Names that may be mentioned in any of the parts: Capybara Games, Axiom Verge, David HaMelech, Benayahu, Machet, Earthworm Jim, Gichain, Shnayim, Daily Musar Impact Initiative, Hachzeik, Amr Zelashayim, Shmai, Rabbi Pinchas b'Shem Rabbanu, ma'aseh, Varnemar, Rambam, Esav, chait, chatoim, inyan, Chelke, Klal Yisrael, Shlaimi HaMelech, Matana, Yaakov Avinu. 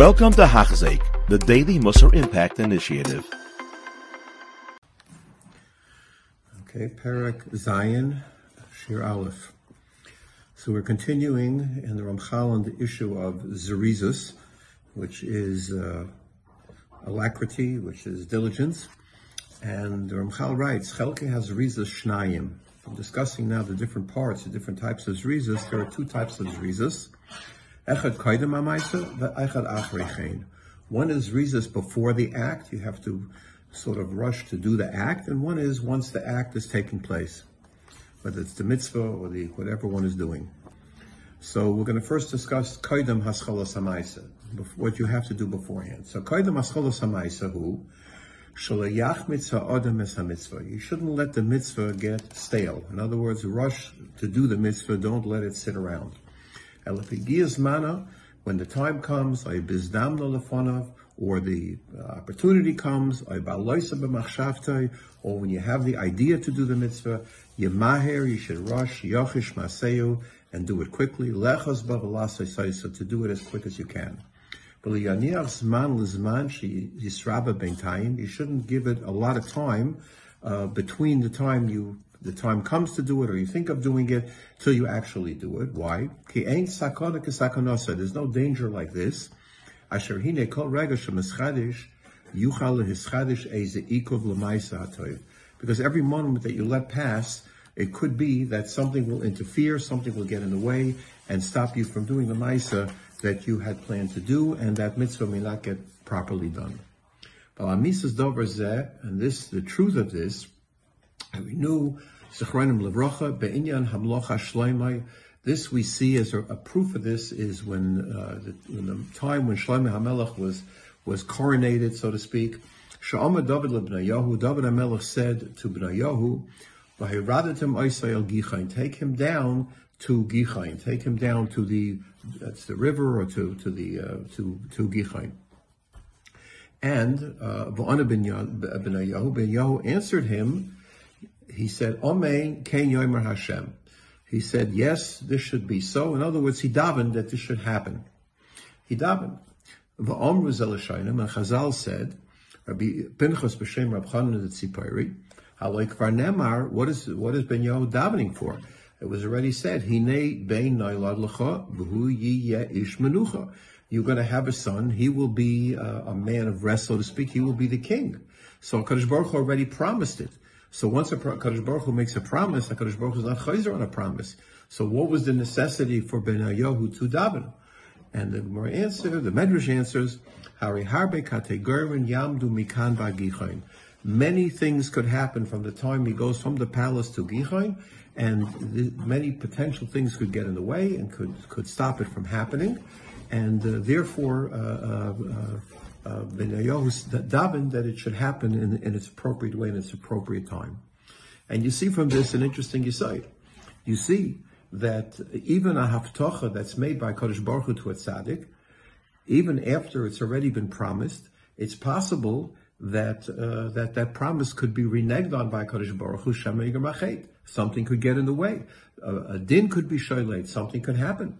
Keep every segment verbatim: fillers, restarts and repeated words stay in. Welcome to Hachzeik, the Daily Musar Impact Initiative. Okay, Perek Zayin, Shir Aleph. So we're continuing in the Ramchal on the issue of Zerizus, which is uh, alacrity, which is diligence. And the Ramchal writes, Chelke has Zerizus Shnayim. I'm discussing now the different parts, the different types of Zerizus. There are two types of Zerizus. One is Zerizus before the act, you have to sort of rush to do the act, and one is once the act is taking place, whether it's the mitzvah or the whatever one is doing. So we're going to first discuss Kaidem Haschalas HaMaisa, what you have to do beforehand. So Kaidem Haschalas HaMaisa Hu, you shouldn't let the mitzvah get stale. In other words, rush to do the mitzvah, don't let it sit around. When the time comes, or the opportunity comes, or when you have the idea to do the mitzvah, you should rush, and do it quickly, to do it as quick as you can. You shouldn't give it a lot of time uh, between the time you The time comes to do it, or you think of doing it, till you actually do it. Why? There's no danger like this. Because every moment that you let pass, it could be that something will interfere, something will get in the way, and stop you from doing the ma'aseh that you had planned to do, and that mitzvah may not get properly done. And this, the truth of this, and we knew, Zichronim Levrocha, Be'inyan Hamlocha Shleimai. This we see as a, a proof of this is when, uh, the, when the time when Shlaimi HaMelech was was coronated, so to speak. Shama David leBnei Yahu. David HaMelech said to Benayahu, "V'hiradatim Eisaiel Gichain. Take him down to Gichain. Take him down to the that's the river or to to the uh, to to Gichain." And V'ana Benayahu. Benayahu answered him. He said, Omey kei yoimer Hashem. He said, yes, this should be so. In other words, he davened that this should happen. He davened. The Amr Zelashayim, and Chazal said, Rabbi Pinchas b'Shem Rabbanu the Tzipori, Haloik Varnemar, what is what is Benyahu davening for? It was already said, Hine bein nailad lecha, v'hu yiyeh ish menucha. You're going to have a son. He will be a, a man of rest, so to speak. He will be the king. So Kadosh Baruch Hu already promised it. So once a Kadosh Baruch Hu makes a promise, Kadosh Baruch Hu is not chalizer on a promise. So what was the necessity for Benayahu to daven? And the Gemara answer, the Medrash answers, Hari harbe kategorin yamdu mikan ba Gichain. Many things could happen from the time he goes from the palace to Gichain, and the, many potential things could get in the way and could could stop it from happening. And uh, therefore, uh, uh, uh, Uh, Benayahu davened that it should happen in, in its appropriate way, in its appropriate time. And you see from this an interesting insight. You see that even a havtacha that's made by Kadosh Baruch Hu to a tzaddik, even after it's already been promised, it's possible that uh, that that promise could be reneged on by Kadosh Baruch Hu. Machet. Something could get in the way. Uh, a din could be shoyled. Something could happen.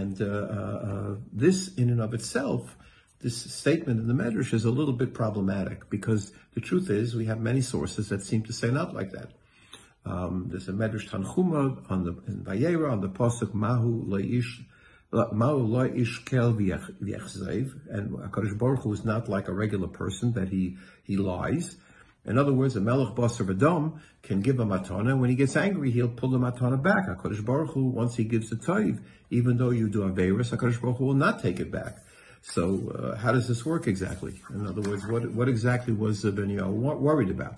And uh, uh, this, in and of itself, this statement in the Medrash is a little bit problematic because the truth is we have many sources that seem to say not like that. Um, there's a Medrash Tanchuma on the in Vayera on the pasuk Mahu Laish Mahu Laish Kel V'Yachzev, and Hakadosh Baruch Hu is not like a regular person that he he lies. In other words, a Melech Basar V'Dam can give a Matana. When he gets angry, he'll pull the Matana back. Hakadosh Baruch Hu, once he gives the Toiv, even though you do Averis, Hakadosh Baruch Hu will not take it back. So uh, how does this work exactly? In other words, what what exactly was uh, Benayahu worried about?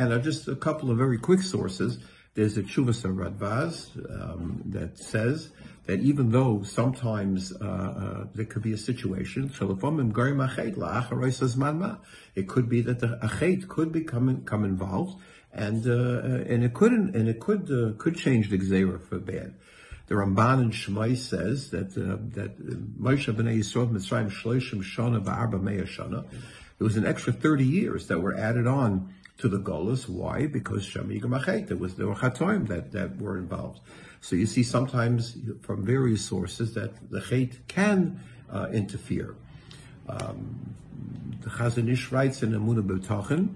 And uh, just a couple of very quick sources. There's a Tshuvas Radvaz um, that says that even though sometimes uh, uh, there could be a situation, it could be that the chait could become come involved, and uh, and it could and it could uh, could change the gzeira for bad. The Ramban in Shmai says that uh, that Moshe B'nai Yisrael Mitzrayim Shloshim Shana Ba'arba Mea Shana. There was an extra thirty years that were added on to the Golus. Why? Because Shami Machet, there was there were Chatoim that that were involved. So you see sometimes from various sources that the Chet can uh, interfere. Um, the Chazanish writes in Amunah B'Tochen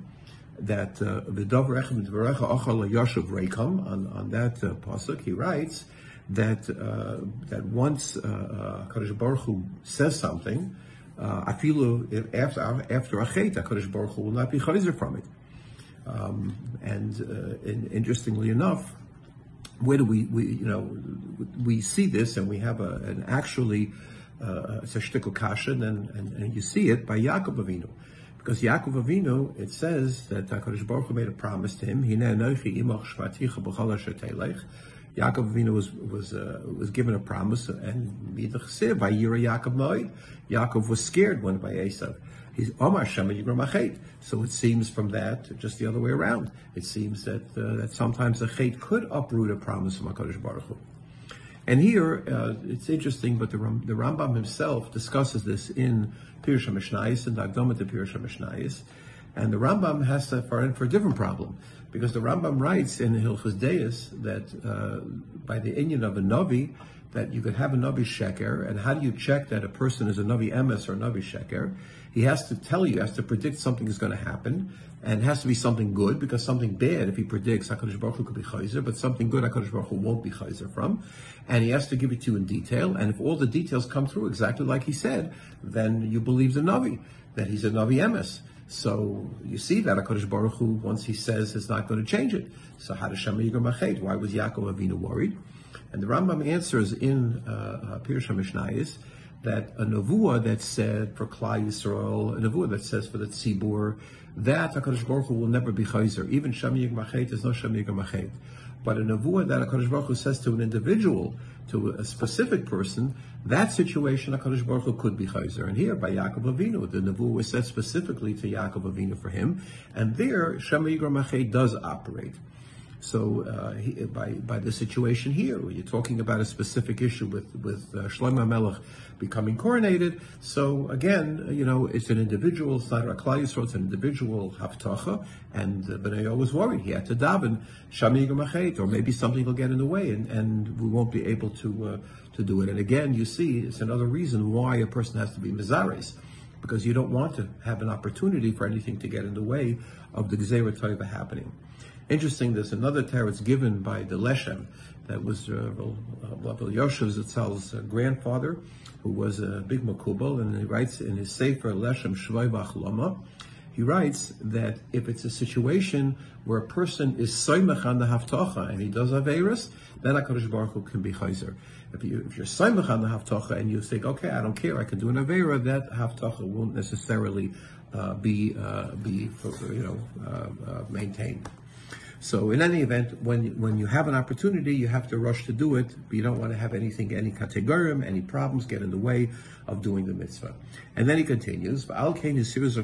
that v'dov rechem dvarecha ochal yoshev reikam. On that uh, pasuk, he writes that uh, that once uh, Kadosh Baruch Hu says something, afilu uh, after after a chait, Kadosh Baruch Hu will not be chalizer from it. Um, and, uh, and interestingly enough, where do we, we you know we see this, and we have a, an actually uh, it's a shtickle kasha, and, and and you see it by Yaakov Avinu, because Yaakov Avinu, it says that HaKadosh Baruch Hu made a promise to him. Yaakov Avinu was was uh, was given a promise, and by Yira Yaakov Moed, Yaakov was scared when by Esav. He's Omar Shema Yigra Machet. So it seems from that, just the other way around, it seems that uh, that sometimes a chait could uproot a promise from HaKadosh Baruch Hu. And here, uh, it's interesting, but the, Ram, the Rambam himself discusses this in Pirush HaMishnayis, and Agdama to Pirush HaMishnayis. And the Rambam has to for, for a different problem, because the Rambam writes in Hilchos Deis that uh, by the inyan of a navi, that you could have a navi Sheker, and how do you check that a person is a navi Emes or a navi Sheker? He has to tell you, has to predict something is going to happen, and it has to be something good, because something bad, if he predicts, HaKadosh Baruch Hu could be chayzer, but something good, HaKadosh Baruch Hu won't be chayzer from, and he has to give it to you in detail, and if all the details come through exactly like he said, then you believe the navi, that he's a navi Emes. So you see that HaKadosh Baruch Hu, once he says, is not going to change it. So how does Shema Yigur Machet? Why was Yaakov Avinu worried? And the Rambam answers in uh, Pirush HaMishnayis that a nevuah that said for Klal Yisrael, a nevuah that says for the tzibur, that HaKadosh Baruch Hu will never be chayzer. Even Shema Yigur Machet is no Shema Yigur Machet. But a nevuah that HaKadosh Baruch Hu says to an individual, to a specific person, that situation HaKadosh Baruch Hu could be chayzer. And here, by Yaakov Avinu, the nevuah was said specifically to Yaakov Avinu for him, and there, Shema Yigur Machet does operate. So, uh, he, by by the situation here, where you're talking about a specific issue with with uh, Shlaimi HaMelech becoming coronated. So again, you know, it's an individual. It's not a Klal Yisrael. It's an individual havtacha. And uh, Benayahu was worried. He had to daven Shema Yigur Machet, or maybe something will get in the way, and, and we won't be able to uh, to do it. And again, you see, it's another reason why a person has to be mizares, because you don't want to have an opportunity for anything to get in the way of the Gzeira Toiva happening. Interesting, there's another teretz given by the Leshem that was uh, Rabbi Yoshev Zatzel's grandfather, who was a big makubal, and he writes in his Sefer Leshem Shvei V'Achlama, he writes that if it's a situation where a person is soymech on the haftacha and he does averis, then HaKadosh Baruch Hu can be chayzer. If, you, if you're soymech on the haftacha and you think, okay, I don't care, I can do an avera, that haftacha won't necessarily uh, be uh, be you know uh, uh, maintained. So in any event, when when you have an opportunity, you have to rush to do it. But you don't want to have anything, any kategorim, any problems get in the way of doing the mitzvah. And then he continues, that is, on the pasuk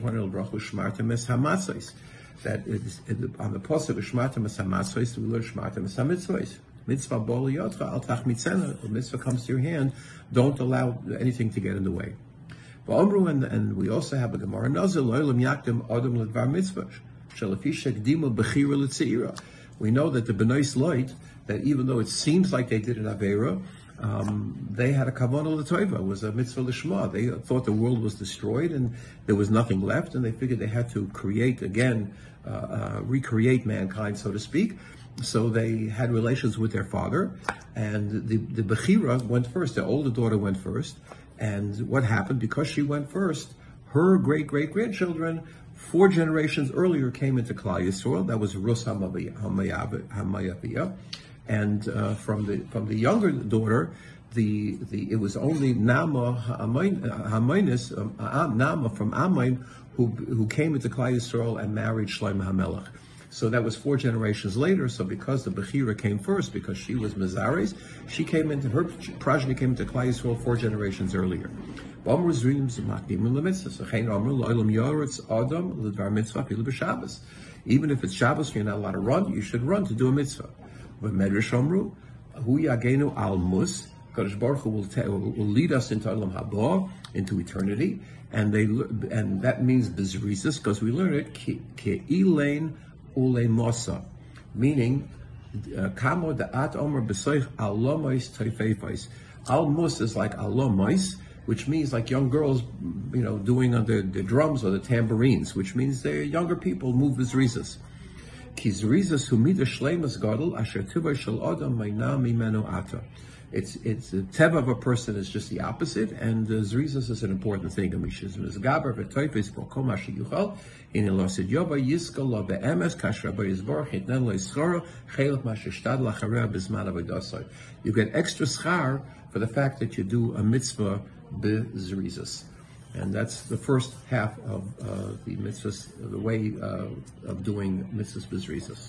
of shmartem es hamatzos, we learn shmartem es hamitzvos. Mitzvah bo liotcha al tachmitzena, the mitzvah comes to your hand, don't allow anything to get in the way. And, and we also have a Gemara Nazir, lo yilem yakdim adam ledvar mitzvah. We know that the Benois Light, that even though it seems like they did an Aveira, um, they had a Kavanah L'Toiva, was a mitzvah L'Shma. They thought the world was destroyed and there was nothing left, and they figured they had to create again, uh, uh, recreate mankind, so to speak. So they had relations with their father, and the, the Bechira went first, their older daughter went first, and what happened? Because she went first, her great-great-grandchildren four generations earlier came into Klal Yisrael. That was Rus HaMayaviyah, and uh, from the from the younger daughter, the the it was only Nama Hamonis Nama from Amoin who who came into Klal Yisrael and married Shlaimi HaMelech. So that was four generations later. So because the Bechira came first, because she was Mizares, she came into her progeny came into Klal Yisrael four generations earlier. Even if it's Shabbos, you're not allowed to run, you should run to do a mitzvah. HaKadosh Baruch Hu will lead us into Olam Haba, into eternity, and they and that means Zerizus, because we learn it Ke'ilein Ule Mosa, meaning Kamo Da'at Omer B'Soich Al Lomois Teifeifeis. Al Mus is like Al Lomois, which means like young girls, you know, doing on the, the drums or the tambourines, which means they're younger people move with Zerizus. It's it's the teva of a person is just the opposite, and uh, Zerizus is an important thing. You get extra schar for the fact that you do a mitzvah b'Zerizus. And that's the first half of uh, the mitzvahs, the way uh, of doing mitzvahs b'Zerizus.